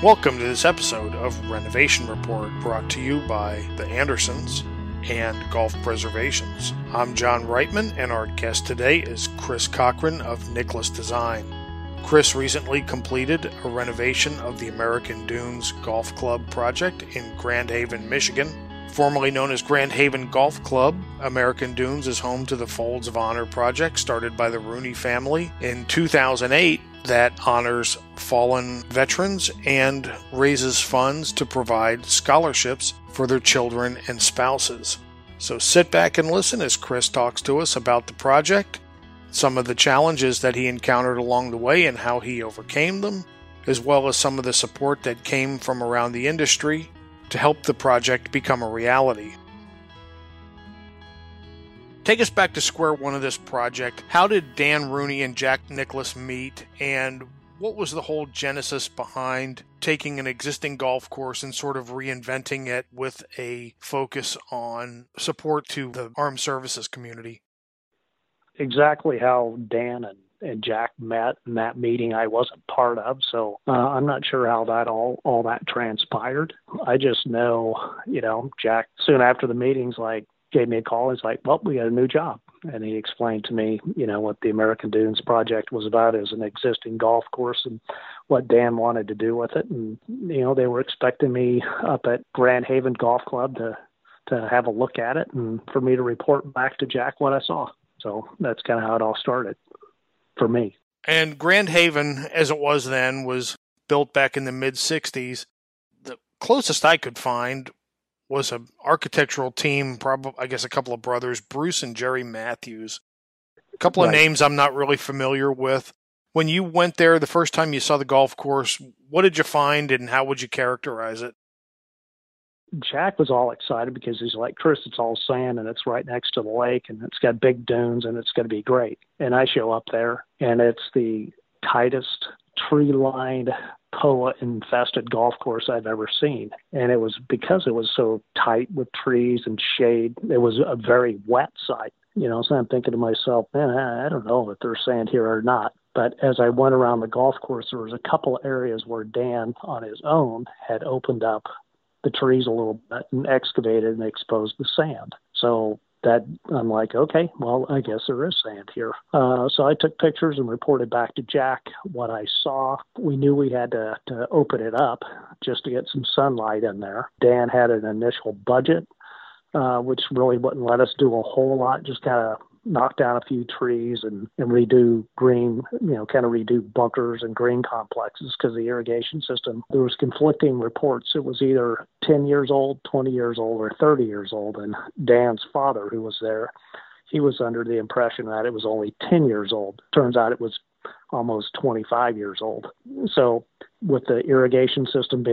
Welcome to this episode of Renovation Report, brought to you by the Andersons and Golf Preservations. I'm John Reitman, and our guest today is Chris Cochran of Nicklaus Design. Chris recently completed a renovation of the American Dunes Golf Club project in Grand Haven, Michigan. Formerly known as Grand Haven Golf Club, American Dunes is home to the Folds of Honor project started by the Rooney family in 2008. That honors fallen veterans and raises funds to provide scholarships for their children and spouses. So sit back and listen as Chris talks to us about the project, some of the challenges that he encountered along the way and how he overcame them, as well as some of the support that came from around the industry to help the project become a reality. Take us back to square one of this project. How did Dan Rooney and Jack Nicklaus meet, and what was the whole genesis behind taking an existing golf course and sort of reinventing it with a focus on support to the armed services community? Exactly how Dan and Jack met in that meeting I wasn't part of, so I'm not sure how that all that transpired. I just know, Jack, soon after the meeting's like, gave me a call. He's like, well, we got a new job. And he explained to me, what the American Dunes project was about. It was an existing golf course and what Dan wanted to do with it. And, they were expecting me up at Grand Haven Golf Club to have a look at it and for me to report back to Jack what I saw. So that's kind of how it all started for me. And Grand Haven, as it was then, was built back in the mid-'60s. The closest I could find was an architectural team, probably, I guess, a couple of brothers, Bruce and Jerry Matthews. A couple of names I'm not really familiar with. When you went there the first time you saw the golf course, what did you find and how would you characterize it? Jack was all excited because he's like, Chris, it's all sand and it's right next to the lake and it's got big dunes and it's going to be great. And I show up there and it's the tightest tree-lined Poa-infested golf course I've ever seen. And it was because it was so tight with trees and shade. It was a very wet site. So I'm thinking to myself, man, I don't know if there's sand here or not. But as I went around the golf course, there was a couple areas where Dan on his own had opened up the trees a little bit and excavated and exposed the sand. So that I'm like, okay, well, I guess there is sand here. So I took pictures and reported back to Jack what I saw. We knew we had to open it up just to get some sunlight in there. Dan had an initial budget, which really wouldn't let us do a whole lot, just kind of knock down a few trees and redo green, kind of redo bunkers and green complexes because the irrigation system, there was conflicting reports. It was either 10 years old, 20 years old, or 30 years old. And Dan's father, who was there, he was under the impression that it was only 10 years old. Turns out it was almost 25 years old. So with the irrigation system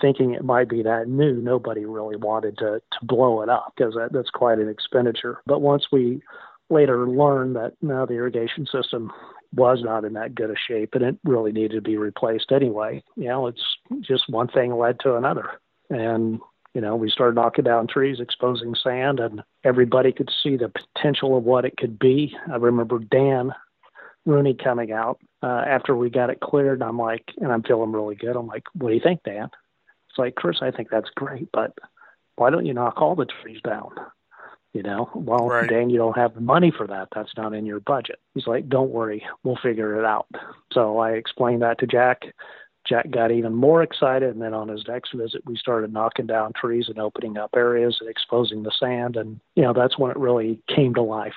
thinking it might be that new, nobody really wanted to blow it up because that's quite an expenditure. But once we later learned that now the irrigation system was not in that good a shape and it really needed to be replaced anyway, it's just one thing led to another. And, we started knocking down trees, exposing sand, and everybody could see the potential of what it could be. I remember Dan Rooney coming out after we got it cleared, and I'm feeling really good. I'm like, what do you think, Dan? It's like, Chris, I think that's great, but why don't you knock all the trees down? Well, right. Dan, you don't have the money for that. That's not in your budget. He's like, don't worry, we'll figure it out. So I explained that to Jack. Jack got even more excited, and then on his next visit, we started knocking down trees and opening up areas and exposing the sand, and, that's when it really came to life.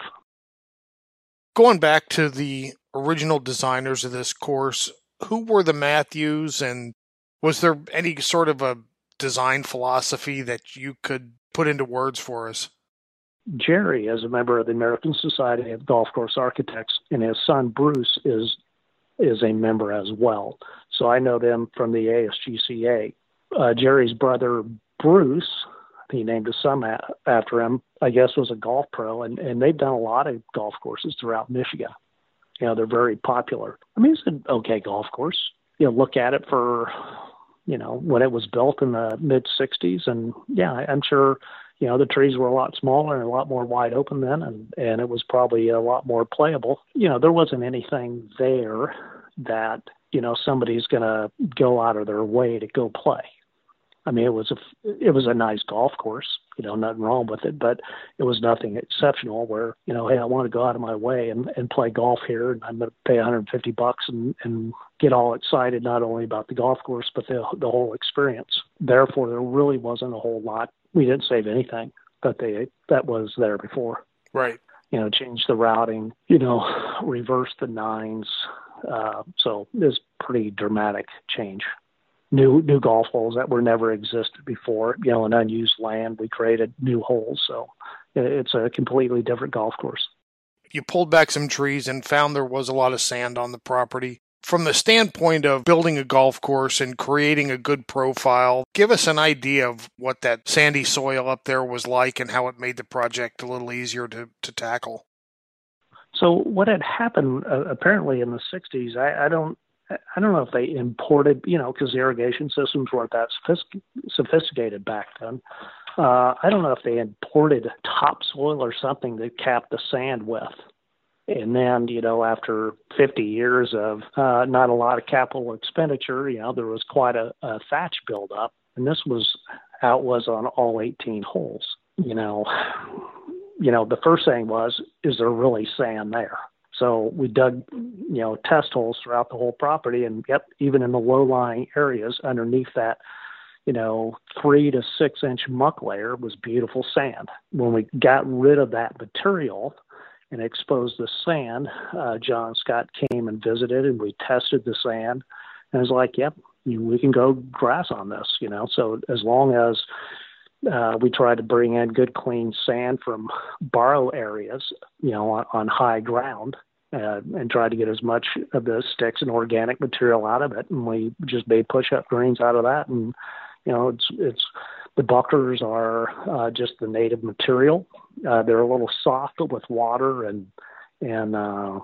Going back to the original designers of this course, who were the Matthews, and was there any sort of a design philosophy that you could put into words for us? Jerry is a member of the American Society of Golf Course Architects, and his son Bruce is a member as well. So I know them from the ASGCA. Jerry's brother Bruce, he named his son after him, I guess was a golf pro, and they've done a lot of golf courses throughout Michigan. They're very popular. It's an okay golf course. Look at it for, when it was built in the mid-'60s. And, yeah, I'm sure, the trees were a lot smaller and a lot more wide open then, and it was probably a lot more playable. There wasn't anything there that you know, somebody's going to go out of their way to go play. I mean, it was a nice golf course, you know, nothing wrong with it, but it was nothing exceptional where, you know, hey, I want to go out of my way and play golf here, and I'm going to pay $150 and get all excited, not only about the golf course, but the whole experience. Therefore, there really wasn't a whole lot. We didn't save anything that was there before. Right. You know, change the routing, you know, reverse the nines. So it's pretty dramatic change. New golf holes that were never existed before, you know, an unused land. We created new holes. So it's a completely different golf course. You pulled back some trees and found there was a lot of sand on the property. From the standpoint of building a golf course and creating a good profile, give us an idea of what that sandy soil up there was like and how it made the project a little easier to tackle. So what had happened apparently in the 60s, I don't know if they imported, you know, because the irrigation systems weren't that sophisticated back then. I don't know if they imported topsoil or something to cap the sand with. And then, you know, after 50 years of not a lot of capital expenditure, you know, there was quite a thatch buildup. And this was how it was on all 18 holes. You know, the first thing was, is there really sand there? So we dug, you know, test holes throughout the whole property, and yep, even in the low-lying areas underneath that, you know, 3 to 6 inch muck layer was beautiful sand. When we got rid of that material and exposed the sand, John Scott came and visited, and we tested the sand, and it was like, yep, we can go grass on this, you know. So as long as we try to bring in good, clean sand from borrow areas, you know, on high ground, and try to get as much of the sticks and organic material out of it. And we just made push-up greens out of that. And, you know, it's the buckers are just the native material. They're a little soft with water, and you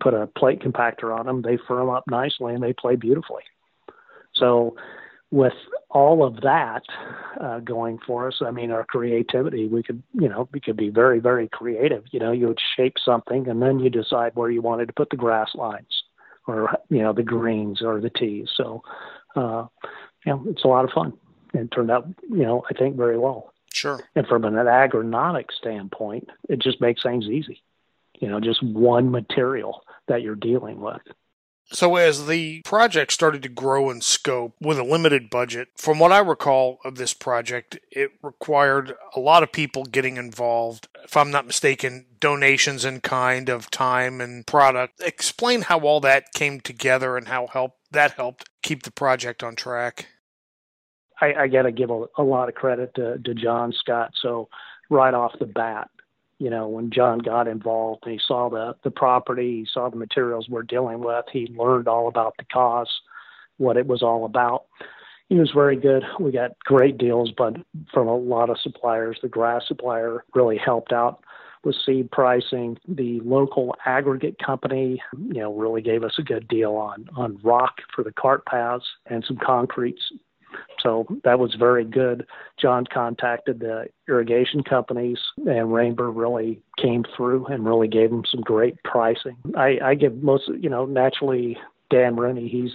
put a plate compactor on them. They firm up nicely, and they play beautifully. So with all of that going for us, I mean, our creativity, we could be very, very creative. You know, you would shape something, and then you decide where you wanted to put the grass lines, or, you know, the greens or the tees. So, you know, it's a lot of fun. It turned out, you know, I think very well. Sure. And from an agronomic standpoint, it just makes things easy. You know, just one material that you're dealing with. So as the project started to grow in scope with a limited budget, from what I recall of this project, it required a lot of people getting involved. If I'm not mistaken, donations in kind of time and product. Explain how all that came together and how that helped keep the project on track. I got to give a lot of credit to John Scott. So right off the bat, you know, when John got involved and he saw the property, he saw the materials we're dealing with, he learned all about the cause, what it was all about. He was very good. We got great deals, but from a lot of suppliers. The grass supplier really helped out with seed pricing. The local aggregate company, you know, really gave us a good deal on rock for the cart paths and some concretes. So that was very good. John contacted the irrigation companies, and Rainbow really came through and really gave them some great pricing. I give most, you know, naturally, Dan Rooney, he's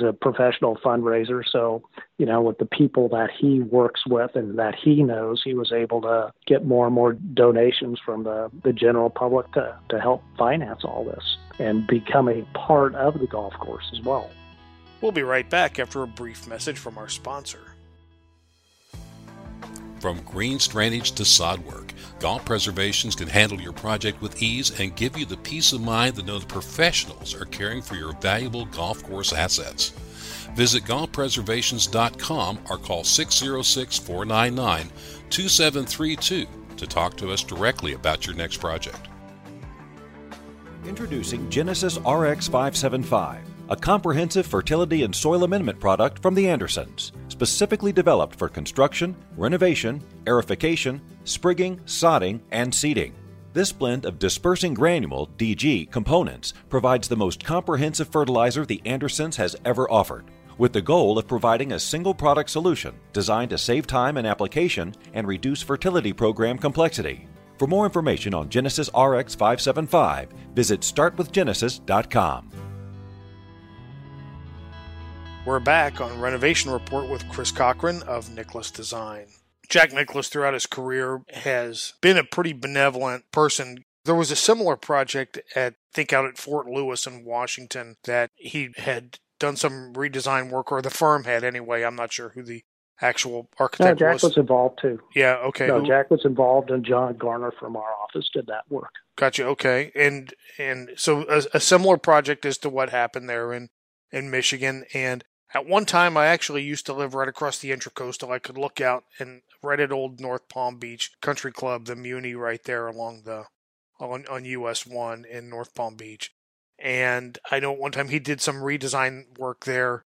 a professional fundraiser. So, you know, with the people that he works with and that he knows, he was able to get more and more donations from the general public to help finance all this and become a part of the golf course as well. We'll be right back after a brief message from our sponsor. From greens drainage to sod work, Golf Preservations can handle your project with ease and give you the peace of mind to know the professionals are caring for your valuable golf course assets. Visit golfpreservations.com or call 606-499-2732 to talk to us directly about your next project. Introducing Genesis RX 575. A comprehensive fertility and soil amendment product from the Andersons, specifically developed for construction, renovation, aerification, sprigging, sodding, and seeding. This blend of dispersing granule (DG) components provides the most comprehensive fertilizer the Andersons has ever offered, with the goal of providing a single product solution designed to save time in application and reduce fertility program complexity. For more information on Genesis RX 575, visit startwithgenesis.com. We're back on Renovation Report with Chris Cochran of Nicklaus Design. Jack Nicklaus, throughout his career, has been a pretty benevolent person. There was a similar project at, I think, out at Fort Lewis in Washington that he had done some redesign work, or the firm had anyway. I'm not sure who the actual architect was. No, Jack was involved too. Yeah, okay. No, Jack was involved, and John Garner from our office did that work. Gotcha, okay. And so a similar project as to what happened there in Michigan. And at one time, I actually used to live right across the Intracoastal. I could look out and right at old North Palm Beach Country Club, the Muni right there along the on US 1 in North Palm Beach. And I know at one time he did some redesign work there,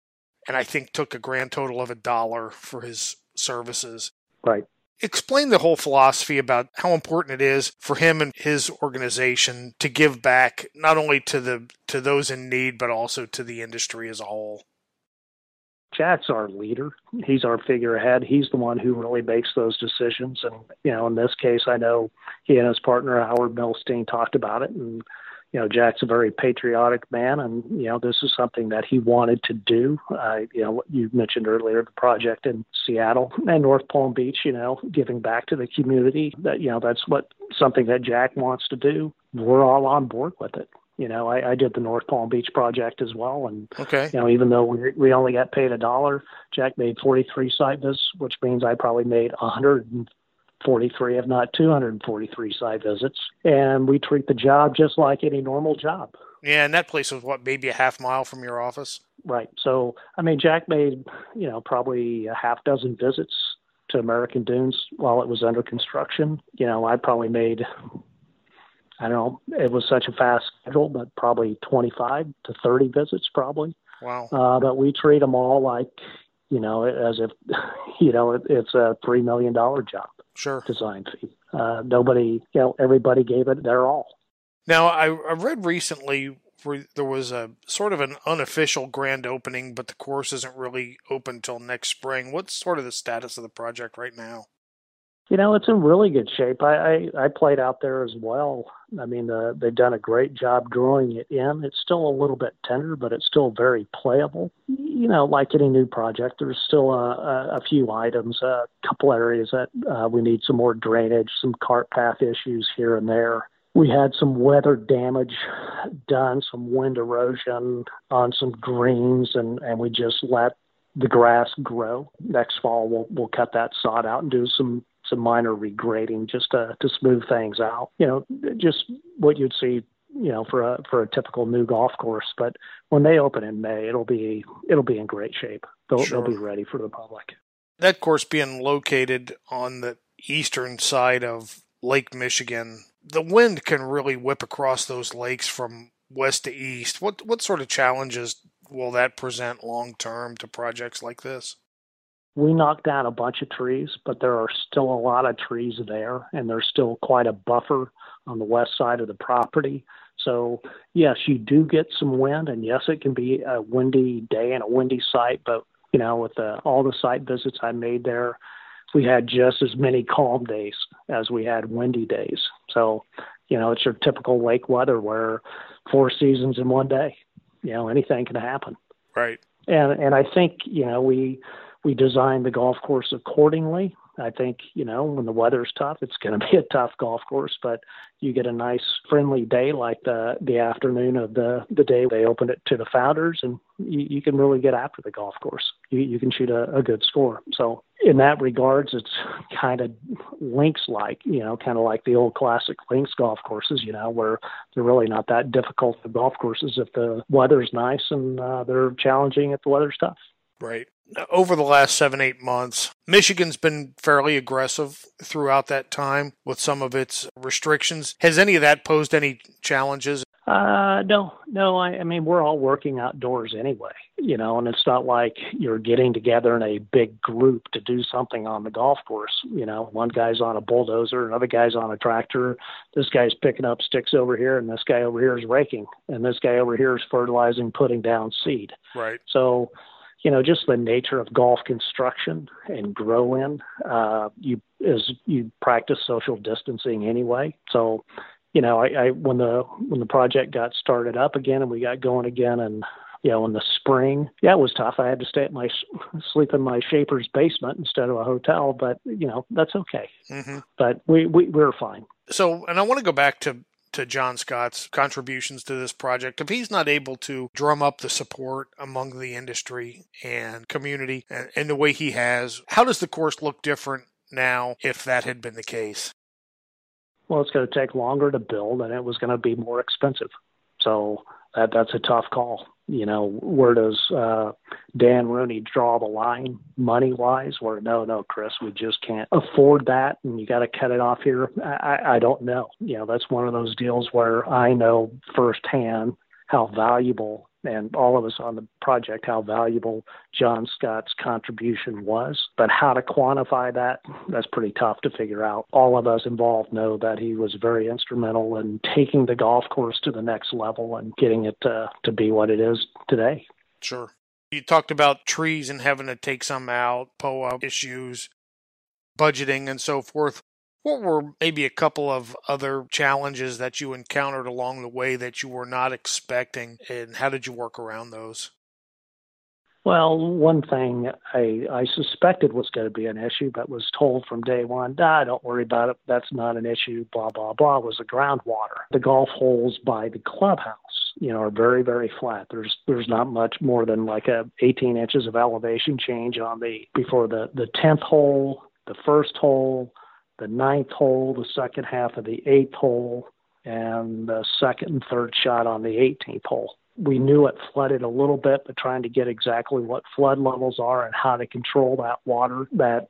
and I think took a grand total of $1 for his services. Right. Explain the whole philosophy about how important it is for him and his organization to give back not only to those in need, but also to the industry as a whole. Jack's our leader. He's our figurehead. He's the one who really makes those decisions. And, you know, in this case, I know he and his partner, Howard Milstein, talked about it. And, you know, Jack's a very patriotic man. And, you know, this is something that he wanted to do. You know, you mentioned earlier the project in Seattle and North Palm Beach, you know, giving back to the community. That, you know, that's what something that Jack wants to do. We're all on board with it. You know, I did the North Palm Beach project as well, and okay. You know, even though we only got paid $1, Jack made 43 site visits, which means I probably made 143, if not 243 site visits, and we treat the job just like any normal job. Yeah, and that place was what, maybe a half mile from your office? Right. So, I mean, Jack made, you know, probably a half dozen visits to American Dunes while it was under construction. You know, I probably made, I don't know, it was such a fast schedule, but probably 25 to 30 visits probably. Wow. But we treat them all like, you know, as if, you know, it's a $3 million job. Sure. Design fee. Nobody, you know, everybody gave it their all. Now, I read recently where there was a sort of an unofficial grand opening, but the course isn't really open till next spring. What's sort of the status of the project right now? You know, it's in really good shape. I played out there as well. I mean, they've done a great job drawing it in. It's still a little bit tender, but it's still very playable. You know, like any new project, there's still a few items, a couple areas that we need some more drainage, some cart path issues here and there. We had some weather damage done, some wind erosion on some greens, and we just let the grass grow. Next fall, we'll cut that sod out and do some minor regrading just to smooth things out, you know, just what you'd see, you know, for a typical new golf course. But when they open in May, it'll be in great shape. They'll be ready for the public. That course being located on the eastern side of Lake Michigan, the wind can really whip across those lakes from west to east. What sort of challenges will that present long term to projects like this? We knocked down a bunch of trees, but there are still a lot of trees there, and there's still quite a buffer on the west side of the property. So, yes, you do get some wind, and yes, it can be a windy day and a windy site, but, you know, with all the site visits I made there, we had just as many calm days as we had windy days. So, you know, it's your typical lake weather where four seasons in one day, you know, anything can happen. Right. And I think, you know, we designed the golf course accordingly. I think, you know, when the weather's tough, it's going to be a tough golf course, but you get a nice friendly day like the afternoon of the day they opened it to the founders, and you can really get after the golf course. You can shoot a good score. So in that regards, it's kind of links-like, you know, kind of like the old classic links golf courses, you know, where they're really not that difficult for golf courses if the weather's nice, and they're challenging if the weather's tough. Right. Over the last 7-8 months, Michigan's been fairly aggressive throughout that time with some of its restrictions. Has any of that posed any challenges? No. I mean, we're all working outdoors anyway, you know, and it's not like you're getting together in a big group to do something on the golf course. You know, one guy's on a bulldozer, another guy's on a tractor. This guy's picking up sticks over here, and this guy over here is raking, and this guy over here is fertilizing, putting down seed. Right. So you know, just the nature of golf construction and grow in, you practice social distancing anyway. So, you know, I when the project got started up again and we got going again, and you know, in the spring, yeah, it was tough. I had to stay at my sleep in my shaper's basement instead of a hotel, but you know, that's okay. Mm-hmm. But we're fine. So, and I want to go back to John Scott's contributions to this project. If he's not able to drum up the support among the industry and community and the way he has, how does the course look different now if that had been the case? Well, it's going to take longer to build and it was going to be more expensive. So that's a tough call. You know, where does Dan Rooney draw the line money-wise? Where, no, Chris, we just can't afford that, and you got to cut it off here. I don't know. You know, that's one of those deals where I know firsthand how valuable, and all of us on the project, how valuable John Scott's contribution was. But how to quantify that, that's pretty tough to figure out. All of us involved know that he was very instrumental in taking the golf course to the next level and getting it to be what it is today. Sure. You talked about trees and having to take some out, POA issues, budgeting and so forth. What were maybe a couple of other challenges that you encountered along the way that you were not expecting, and how did you work around those? Well, one thing I suspected was going to be an issue, but was told from day one, don't worry about it, that's not an issue, blah, blah, blah, was the groundwater. The golf holes by the clubhouse, you know, are very, very flat. There's not much more than like 18 inches of elevation change on before the 10th hole, the first hole, the ninth hole, the second half of the eighth hole, and the second and third shot on the 18th hole. We knew it flooded a little bit, but trying to get exactly what flood levels are and how to control that water, that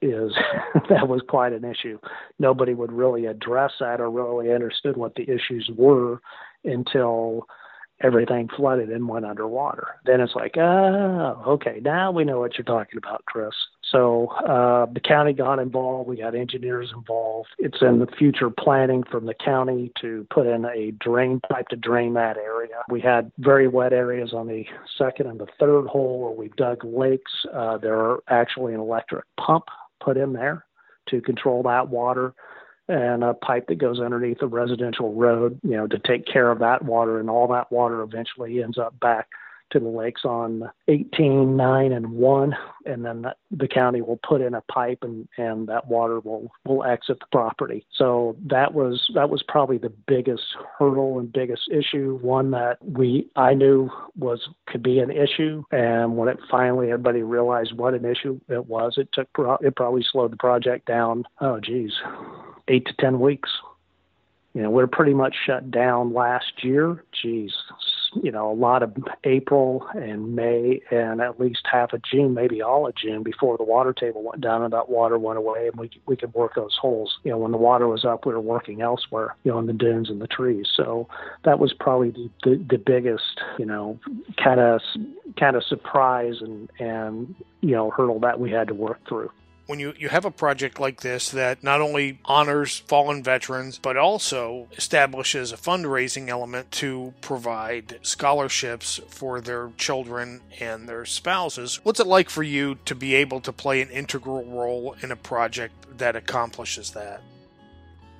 was quite an issue. Nobody would really address that or really understood what the issues were until everything flooded and went underwater. Then it's like, oh, okay, now we know what you're talking about, Chris. So the county got involved. We got engineers involved. It's in the future planning from the county to put in a drain pipe to drain that area. We had very wet areas on the second and the third hole where we dug lakes. There are actually an electric pump put in there to control that water, and a pipe that goes underneath a residential road, you know, to take care of that water, and all that water eventually ends up back to the lakes on 18, 9, and 1, and then the county will put in a pipe and that water will exit the property. So that was probably the biggest hurdle and biggest issue, one that I knew could be an issue, and when it finally everybody realized what an issue it was, it probably slowed the project down, 8 to 10 weeks. You know, we're pretty much shut down last year. You know, a lot of April and May and at least half of June, maybe all of June, before the water table went down and that water went away and we could work those holes. You know, when the water was up, we were working elsewhere, you know, in the dunes and the trees. So that was probably the biggest, you know, kind of surprise and, you know, hurdle that we had to work through. When you have a project like this that not only honors fallen veterans, but also establishes a fundraising element to provide scholarships for their children and their spouses, what's it like for you to be able to play an integral role in a project that accomplishes that?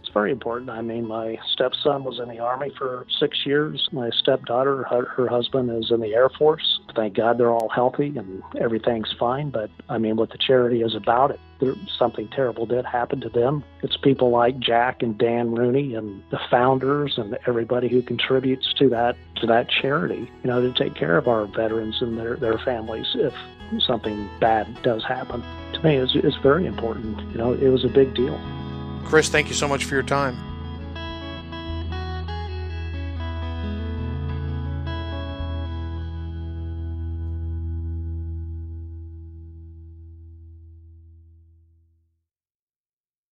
It's very important. I mean, my stepson was in the Army for 6 years. My stepdaughter, her husband is in the Air Force. Thank God they're all healthy and everything's fine. But I mean, what the charity is about, something terrible did happen to them. It's people like Jack and Dan Rooney and the founders and everybody who contributes to that charity, you know, to take care of our veterans and their families if something bad does happen. To me, it's very important. You know, it was a big deal. Chris, thank you so much for your time.